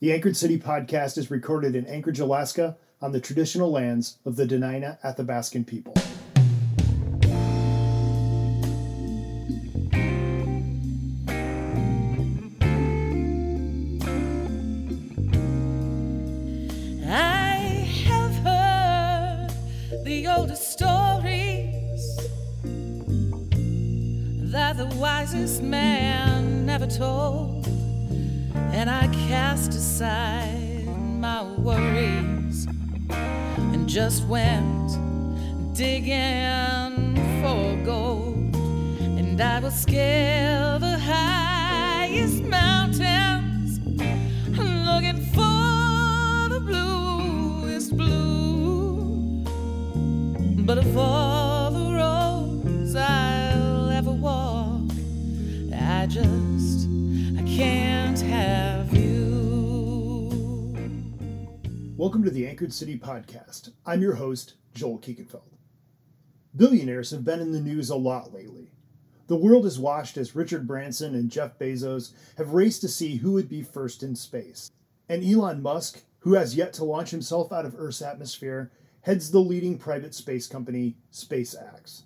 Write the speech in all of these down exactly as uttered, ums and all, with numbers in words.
The Anchorage City Podcast is recorded in Anchorage, Alaska, on the traditional lands of the Dena'ina Athabaskan people. The wisest man never told, and I cast aside my worries and just went digging for gold. And I will scale the highest mountains, looking for the bluest blue. But of all the roads I'll ever walk, I just, I can't have you. Welcome to the Anchorage City Podcast. I'm your host, Joel Kiekenfeld. Billionaires have been in the news a lot lately. The world is watched as Richard Branson and Jeff Bezos have raced to see who would be first in space. And Elon Musk, who has yet to launch himself out of Earth's atmosphere, heads the leading private space company, SpaceX.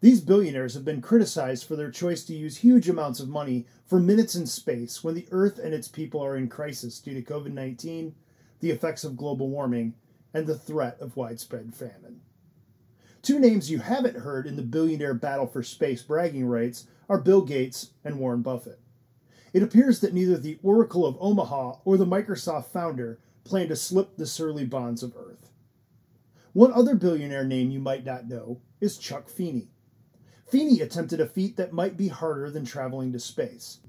These billionaires have been criticized for their choice to use huge amounts of money for minutes in space when the Earth and its people are in crisis due to covid nineteen, the effects of global warming, and the threat of widespread famine. Two names you haven't heard in the billionaire battle for space bragging rights are Bill Gates and Warren Buffett. It appears that neither the Oracle of Omaha or the Microsoft founder plan to slip the surly bonds of Earth. One other billionaire name you might not know is Chuck Feeney. Feeney attempted a feat that might be harder than traveling to space.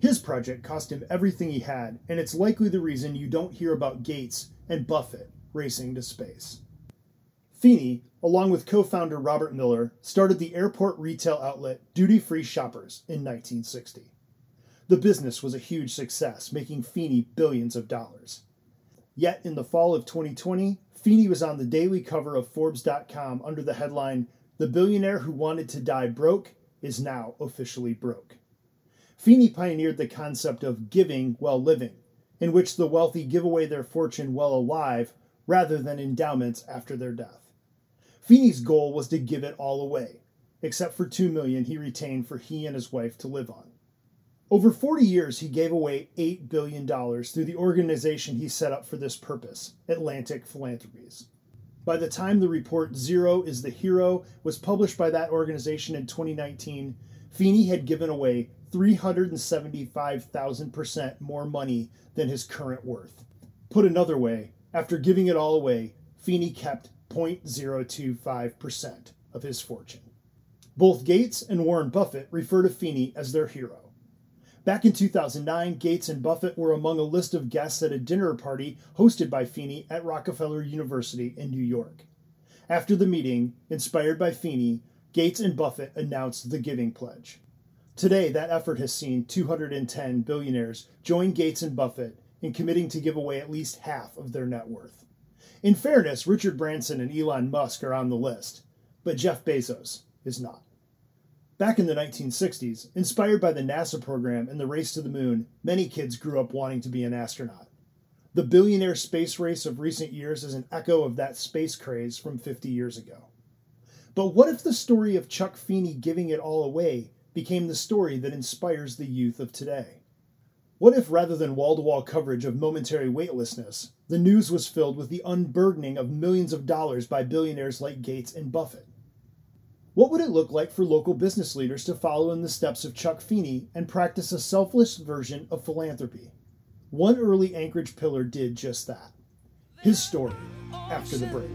His project cost him everything he had, and it's likely the reason you don't hear about Gates and Buffett racing to space. Feeney, along with co-founder Robert Miller, started the airport retail outlet Duty Free Shoppers in nineteen sixty. The business was a huge success, making Feeney billions of dollars. Yet in the fall of twenty twenty, Feeney was on the daily cover of Forbes dot com under the headline, "The billionaire who wanted to die broke is now officially broke." Feeney pioneered the concept of giving while living, in which the wealthy give away their fortune while alive rather than endowments after their death. Feeney's goal was to give it all away, except for two million dollars he retained for he and his wife to live on. Over forty years, he gave away eight billion dollars through the organization he set up for this purpose, Atlantic Philanthropies. By the time the report Zero is the Hero was published by that organization in twenty nineteen, Feeney had given away three hundred seventy-five thousand percent more money than his current worth. Put another way, after giving it all away, Feeney kept zero point zero two five percent of his fortune. Both Gates and Warren Buffett refer to Feeney as their hero. Back in two thousand nine, Gates and Buffett were among a list of guests at a dinner party hosted by Feeney at Rockefeller University in New York. After the meeting, inspired by Feeney, Gates and Buffett announced the Giving Pledge. Today, that effort has seen two hundred ten billionaires join Gates and Buffett in committing to give away at least half of their net worth. In fairness, Richard Branson and Elon Musk are on the list, but Jeff Bezos is not. Back in the nineteen sixties, inspired by the NASA program and the race to the moon, many kids grew up wanting to be an astronaut. The billionaire space race of recent years is an echo of that space craze from fifty years ago. But what if the story of Chuck Feeney giving it all away became the story that inspires the youth of today? What if, rather than wall-to-wall coverage of momentary weightlessness, the news was filled with the unburdening of millions of dollars by billionaires like Gates and Buffett? What would it look like for local business leaders to follow in the steps of Chuck Feeney and practice a selfless version of philanthropy? One early Anchorage pillar did just that. His story, after the break.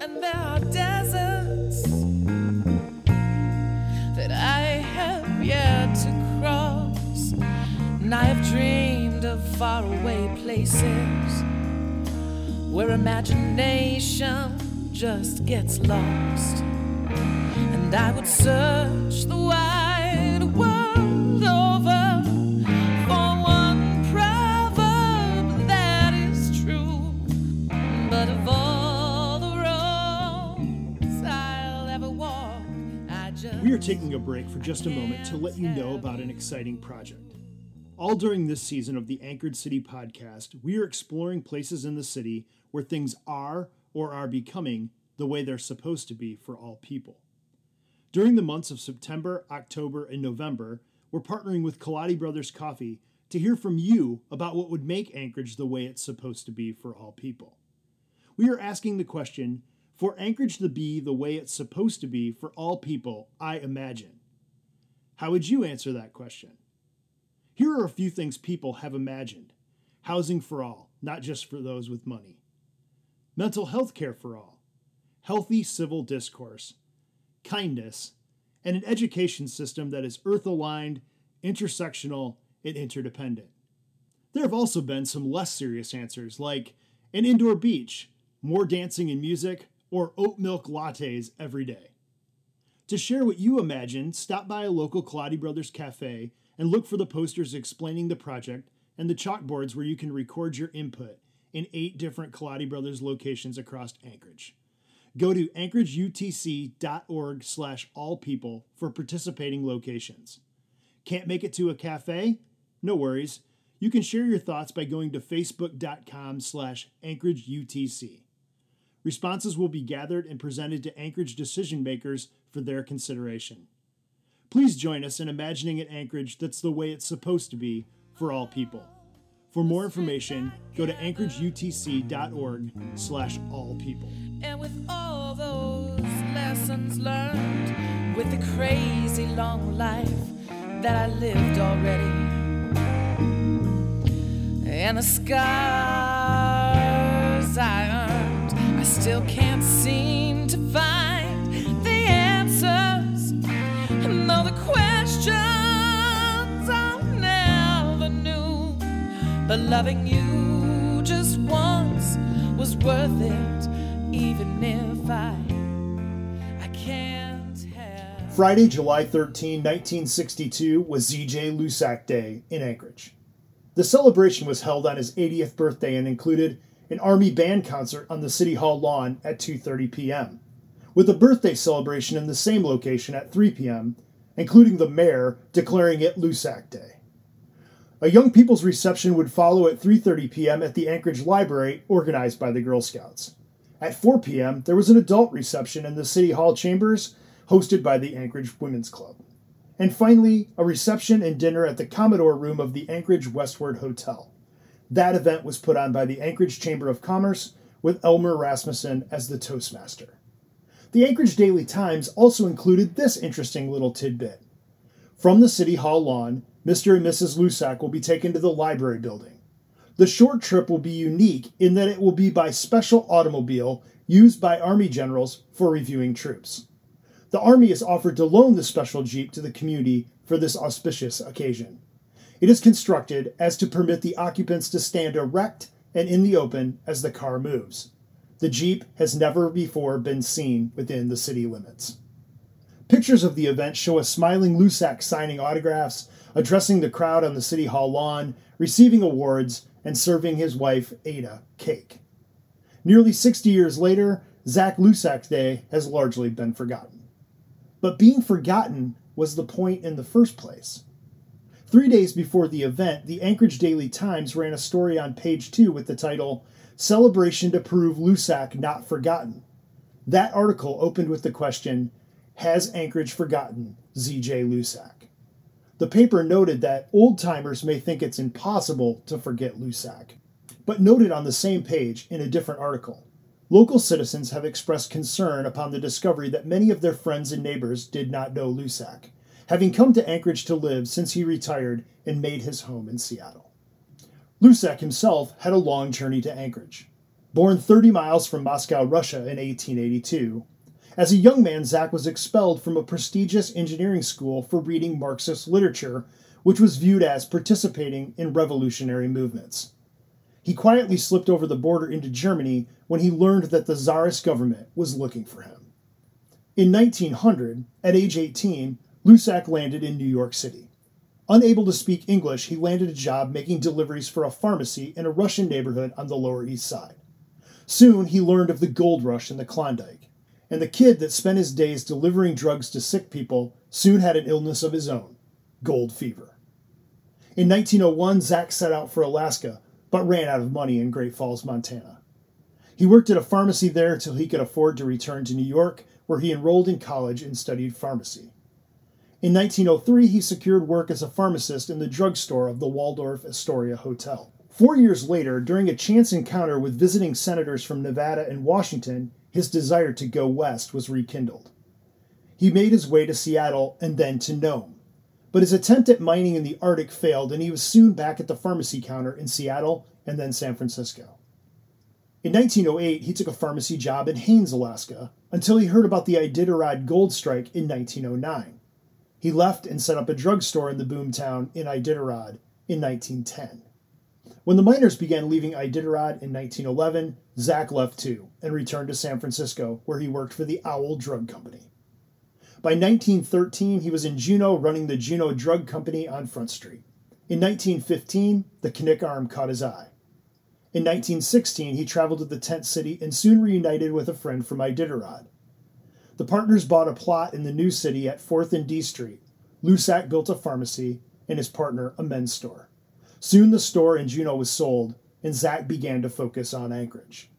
And there are deserts that I have yet to cross, and I have dreamed of faraway places where imagination just gets lost. And I would search the wide world over for one proverb that is true. But of all the roads I'll ever walk, I just... We are taking a break for just a moment to let you know about an exciting project. All during this season of the Anchored City podcast, we are exploring places in the city where things are or are becoming the way they're supposed to be for all people. During the months of September, October, and November, we're partnering with Kaladi Brothers Coffee to hear from you about what would make Anchorage the way it's supposed to be for all people. We are asking the question, for Anchorage to be the way it's supposed to be for all people, I imagine. How would you answer that question? Here are a few things people have imagined. Housing for all, not just for those with money. Mental health care for all. Healthy civil discourse. Kindness. And an education system that is earth-aligned, intersectional, and interdependent. There have also been some less serious answers, like an indoor beach, more dancing and music, or oat milk lattes every day. To share what you imagine, stop by a local Kaladi Brothers Cafe and look for the posters explaining the project and the chalkboards where you can record your input in eight different Kaladi Brothers locations across Anchorage. Go to Anchorage U T C dot org slash all people for participating locations. Can't make it to a cafe? No worries. You can share your thoughts by going to Facebook dot com slash Anchorage U T C. Responses will be gathered and presented to Anchorage decision makers for their consideration. Please join us in imagining an Anchorage that's the way it's supposed to be for all people. For more information, go to Anchorage U T C dot org slash all people. And with all those lessons learned, with the crazy long life that I lived already, and the scars I earned, I still can't seem to find the answers, and though the questions I never knew, but loving you just once was worth it, even if I, I can't have... Friday, July thirteenth, nineteen sixty-two was Z J Loussac Day in Anchorage. The celebration was held on his eightieth birthday and included an Army band concert on the City Hall lawn at two thirty p.m., with a birthday celebration in the same location at three p.m., including the mayor declaring it Loussac Day. A young people's reception would follow at three thirty p.m. at the Anchorage Library, organized by the Girl Scouts. At four p.m., there was an adult reception in the City Hall chambers, hosted by the Anchorage Women's Club. And finally, a reception and dinner at the Commodore Room of the Anchorage Westward Hotel. That event was put on by the Anchorage Chamber of Commerce, with Elmer Rasmussen as the Toastmaster. The Anchorage Daily Times also included this interesting little tidbit. From the City Hall lawn, Mister and Missus Loussac will be taken to the library building. The short trip will be unique in that it will be by special automobile used by Army generals for reviewing troops. The Army has offered to loan the special Jeep to the community for this auspicious occasion. It is constructed as to permit the occupants to stand erect and in the open as the car moves. The Jeep has never before been seen within the city limits. Pictures of the event show a smiling Loussac signing autographs, addressing the crowd on the City Hall lawn, receiving awards, and serving his wife, Ada, cake. Nearly sixty years later, Zach Lusac's Day has largely been forgotten. But being forgotten was the point in the first place. Three days before the event, the Anchorage Daily Times ran a story on page two with the title, Celebration to Prove Loussac Not Forgotten. That article opened with the question, Has Anchorage Forgotten Z J Loussac? The paper noted that old-timers may think it's impossible to forget Loussac, but noted on the same page in a different article, local citizens have expressed concern upon the discovery that many of their friends and neighbors did not know Loussac, having come to Anchorage to live since he retired and made his home in Seattle. Loussac himself had a long journey to Anchorage. Born thirty miles from Moscow, Russia in eighteen eighty-two, as a young man, Zach was expelled from a prestigious engineering school for reading Marxist literature, which was viewed as participating in revolutionary movements. He quietly slipped over the border into Germany when he learned that the Tsarist government was looking for him. In nineteen hundred, at age eighteen, Loussac landed in New York City. Unable to speak English, he landed a job making deliveries for a pharmacy in a Russian neighborhood on the Lower East Side. Soon, he learned of the gold rush in the Klondike, and the kid that spent his days delivering drugs to sick people soon had an illness of his own, gold fever. In nineteen oh one, Zach set out for Alaska, but ran out of money in Great Falls, Montana. He worked at a pharmacy there till he could afford to return to New York, where he enrolled in college and studied pharmacy. In nineteen oh three, he secured work as a pharmacist in the drugstore of the Waldorf Astoria Hotel. Four years later, during a chance encounter with visiting senators from Nevada and Washington, his desire to go west was rekindled. He made his way to Seattle and then to Nome. But his attempt at mining in the Arctic failed, and he was soon back at the pharmacy counter in Seattle and then San Francisco. In nineteen oh eight, he took a pharmacy job in Haynes, Alaska, until he heard about the Iditarod gold strike in nineteen oh nine. He left and set up a drugstore in the boomtown in Iditarod in nineteen ten. When the miners began leaving Iditarod in nineteen eleven, Zach left too and returned to San Francisco, where he worked for the Owl Drug Company. By nineteen thirteen, he was in Juneau running the Juneau Drug Company on Front Street. In nineteen fifteen, the Knik Arm caught his eye. In nineteen sixteen, he traveled to the tent city and soon reunited with a friend from Iditarod. The partners bought a plot in the new city at fourth and D Street. Loussac built a pharmacy and his partner a men's store. Soon the store in Juneau was sold, and Zach began to focus on Anchorage.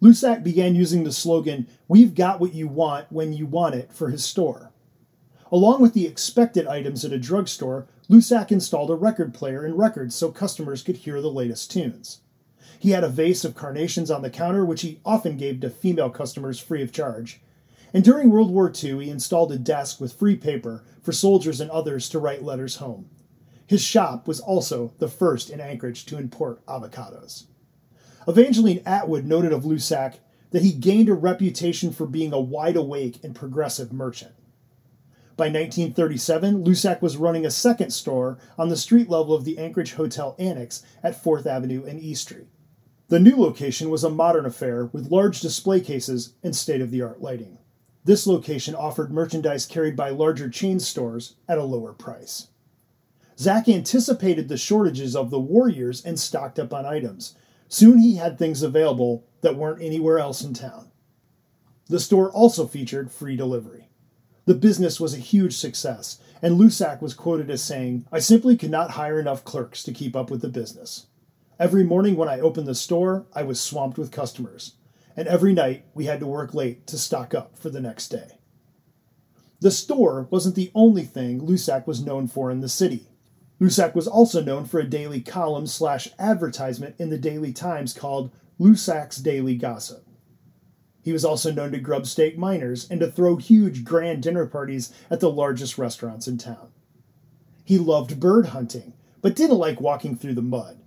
Loussac began using the slogan, "We've got what you want when you want it," for his store. Along with the expected items at a drugstore, Loussac installed a record player and records so customers could hear the latest tunes. He had a vase of carnations on the counter, which he often gave to female customers free of charge. And during World War Two, he installed a desk with free paper for soldiers and others to write letters home. His shop was also the first in Anchorage to import avocados. Evangeline Atwood noted of Loussac that he gained a reputation for being a wide-awake and progressive merchant. By nineteen thirty-seven, Loussac was running a second store on the street level of the Anchorage Hotel Annex at fourth Avenue and E Street. The new location was a modern affair with large display cases and state-of-the-art lighting. This location offered merchandise carried by larger chain stores at a lower price. Zach anticipated the shortages of the war years and stocked up on items. Soon he had things available that weren't anywhere else in town. The store also featured free delivery. The business was a huge success, and Loussac was quoted as saying, "I simply could not hire enough clerks to keep up with the business. Every morning when I opened the store, I was swamped with customers, and every night we had to work late to stock up for the next day." The store wasn't the only thing Loussac was known for in the city. Loussac was also known for a daily column slash advertisement in the Daily Times called Loussac's Daily Gossip. He was also known to grub stake miners and to throw huge grand dinner parties at the largest restaurants in town. He loved bird hunting, but didn't like walking through the mud.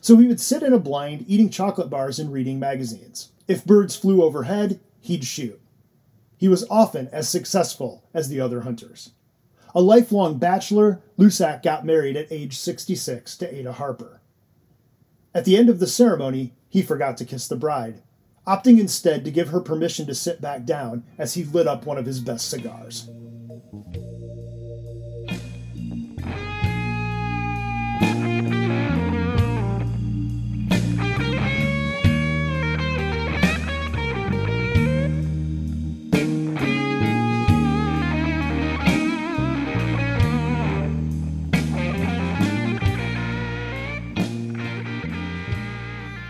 So he would sit in a blind eating chocolate bars and reading magazines. If birds flew overhead, he'd shoot. He was often as successful as the other hunters. A lifelong bachelor, Loussac got married at age sixty-six to Ada Harper. At the end of the ceremony, he forgot to kiss the bride, opting instead to give her permission to sit back down as he lit up one of his best cigars.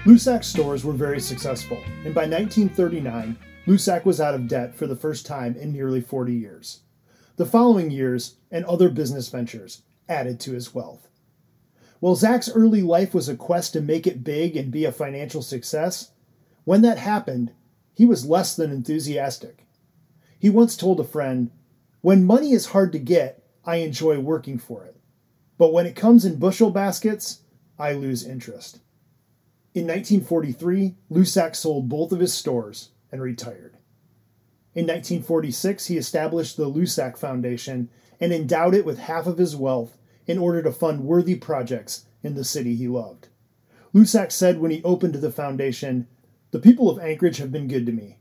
Loussac's stores were very successful, and by nineteen thirty-nine, Loussac was out of debt for the first time in nearly forty years. The following years, and other business ventures, added to his wealth. While Zach's early life was a quest to make it big and be a financial success, when that happened, he was less than enthusiastic. He once told a friend, "When money is hard to get, I enjoy working for it. But when it comes in bushel baskets, I lose interest." In nineteen forty-three, Loussac sold both of his stores and retired. In nineteen forty-six, he established the Loussac Foundation and endowed it with half of his wealth in order to fund worthy projects in the city he loved. Loussac said when he opened the foundation, "The people of Anchorage have been good to me.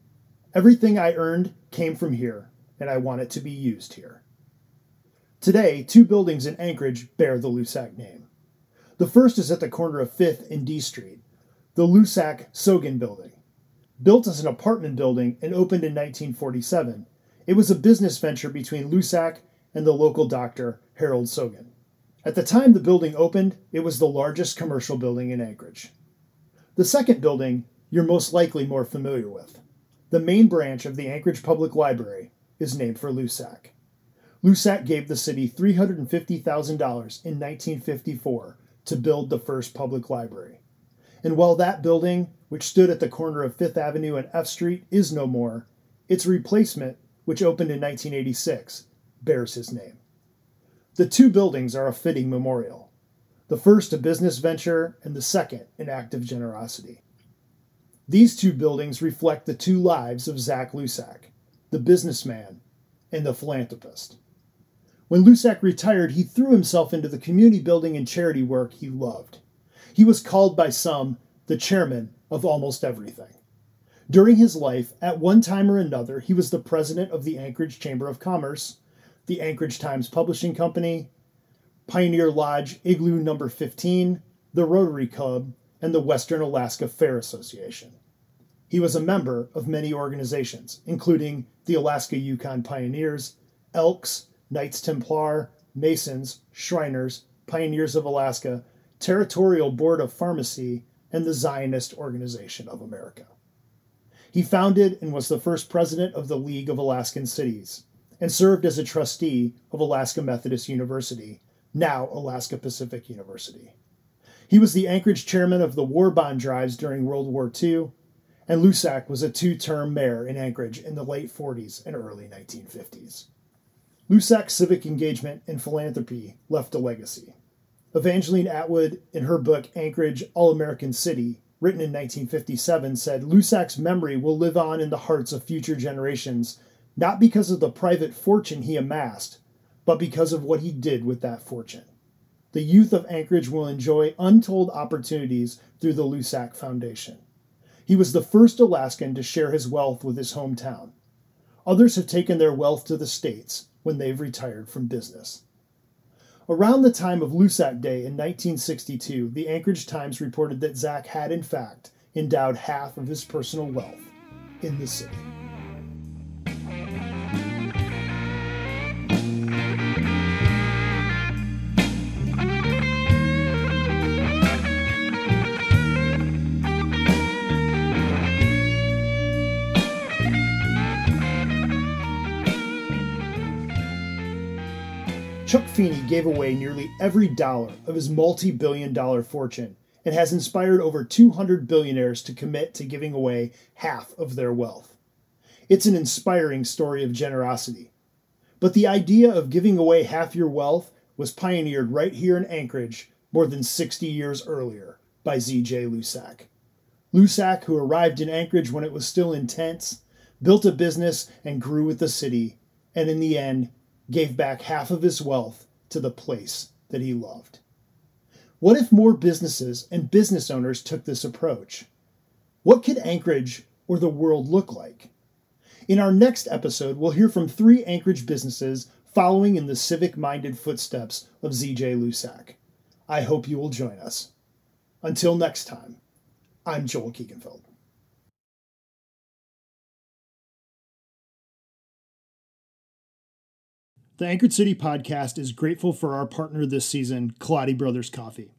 Everything I earned came from here, and I want it to be used here." Today, two buildings in Anchorage bear the Loussac name. The first is at the corner of fifth and D Street, the Loussac Sogan Building. Built as an apartment building and opened in nineteen forty-seven, it was a business venture between Loussac and the local doctor, Harold Sogan. At the time the building opened, it was the largest commercial building in Anchorage. The second building you're most likely more familiar with. The main branch of the Anchorage Public Library is named for Loussac. Loussac gave the city three hundred fifty thousand dollars in nineteen fifty-four to build the first public library. And while that building, which stood at the corner of Fifth Avenue and F Street, is no more, its replacement, which opened in nineteen eighty-six, bears his name. The two buildings are a fitting memorial, the first a business venture and the second an act of generosity. These two buildings reflect the two lives of Zach Loussac, the businessman and the philanthropist. When Loussac retired, he threw himself into the community building and charity work he loved. He was called by some the chairman of almost everything. During his life, at one time or another, he was the president of the Anchorage Chamber of Commerce, the Anchorage Times Publishing Company, Pioneer Lodge Igloo number fifteen, the Rotary Club, and the Western Alaska Fair Association. He was a member of many organizations, including the Alaska Yukon Pioneers, Elks, Knights Templar, Masons, Shriners, Pioneers of Alaska, Territorial Board of Pharmacy, and the Zionist Organization of America. He founded and was the first president of the League of Alaskan Cities and served as a trustee of Alaska Methodist University, now Alaska Pacific University. He was the Anchorage chairman of the war bond drives during World War Two, and Loussac was a two-term mayor in Anchorage in the late forties and early nineteen fifties. Lusac's civic engagement and philanthropy left a legacy. Evangeline Atwood, in her book Anchorage All-American City, written in nineteen fifty-seven, said, "Lussac's memory will live on in the hearts of future generations, not because of the private fortune he amassed, but because of what he did with that fortune. The youth of Anchorage will enjoy untold opportunities through the Loussac Foundation. He was the first Alaskan to share his wealth with his hometown. Others have taken their wealth to the States when they've retired from business." Around the time of Loussac Day in nineteen sixty-two, the Anchorage Times reported that Zach had, in fact, endowed half of his personal wealth in the city. Chuck Feeney gave away nearly every dollar of his multi-billion dollar fortune and has inspired over two hundred billionaires to commit to giving away half of their wealth. It's an inspiring story of generosity. But the idea of giving away half your wealth was pioneered right here in Anchorage more than sixty years earlier by Z J Loussac. Loussac, who arrived in Anchorage when it was still intense, built a business and grew with the city, and in the end, gave back half of his wealth to the place that he loved. What if more businesses and business owners took this approach? What could Anchorage or the world look like? In our next episode, we'll hear from three Anchorage businesses following in the civic-minded footsteps of Z J Loussac. I hope you will join us. Until next time, I'm Joel Kiekenfeld. The Anchorage City Podcast is grateful for our partner this season, Kaladi Brothers Coffee.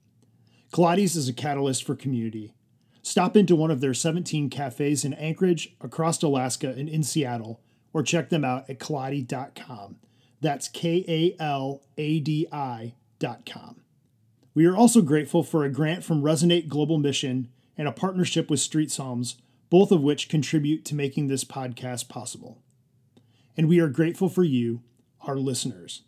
Kaladi's is a catalyst for community. Stop into one of their seventeen cafes in Anchorage, across Alaska, and in Seattle, or check them out at kaladi dot com. That's K A L A D I dot com. We are also grateful for a grant from Resonate Global Mission and a partnership with Street Psalms, both of which contribute to making this podcast possible. And we are grateful for you, our listeners.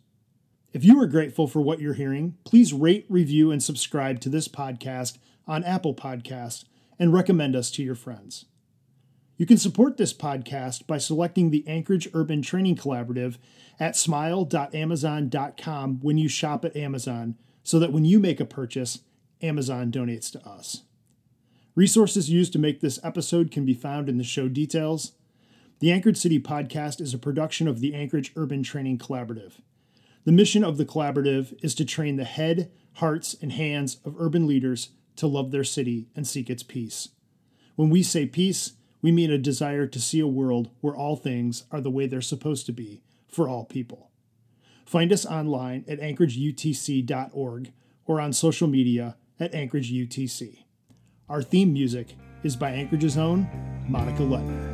If you are grateful for what you're hearing, please rate, review, and subscribe to this podcast on Apple Podcasts and recommend us to your friends. You can support this podcast by selecting the Anchorage Urban Training Collaborative at smile dot amazon dot com when you shop at Amazon, so that when you make a purchase, Amazon donates to us. Resources used to make this episode can be found in the show details. The Anchorage City Podcast is a production of the Anchorage Urban Training Collaborative. The mission of the collaborative is to train the head, hearts, and hands of urban leaders to love their city and seek its peace. When we say peace, we mean a desire to see a world where all things are the way they're supposed to be for all people. Find us online at Anchorage U T C dot org or on social media at Anchorage U T C. Our theme music is by Anchorage's own Monica Lettner.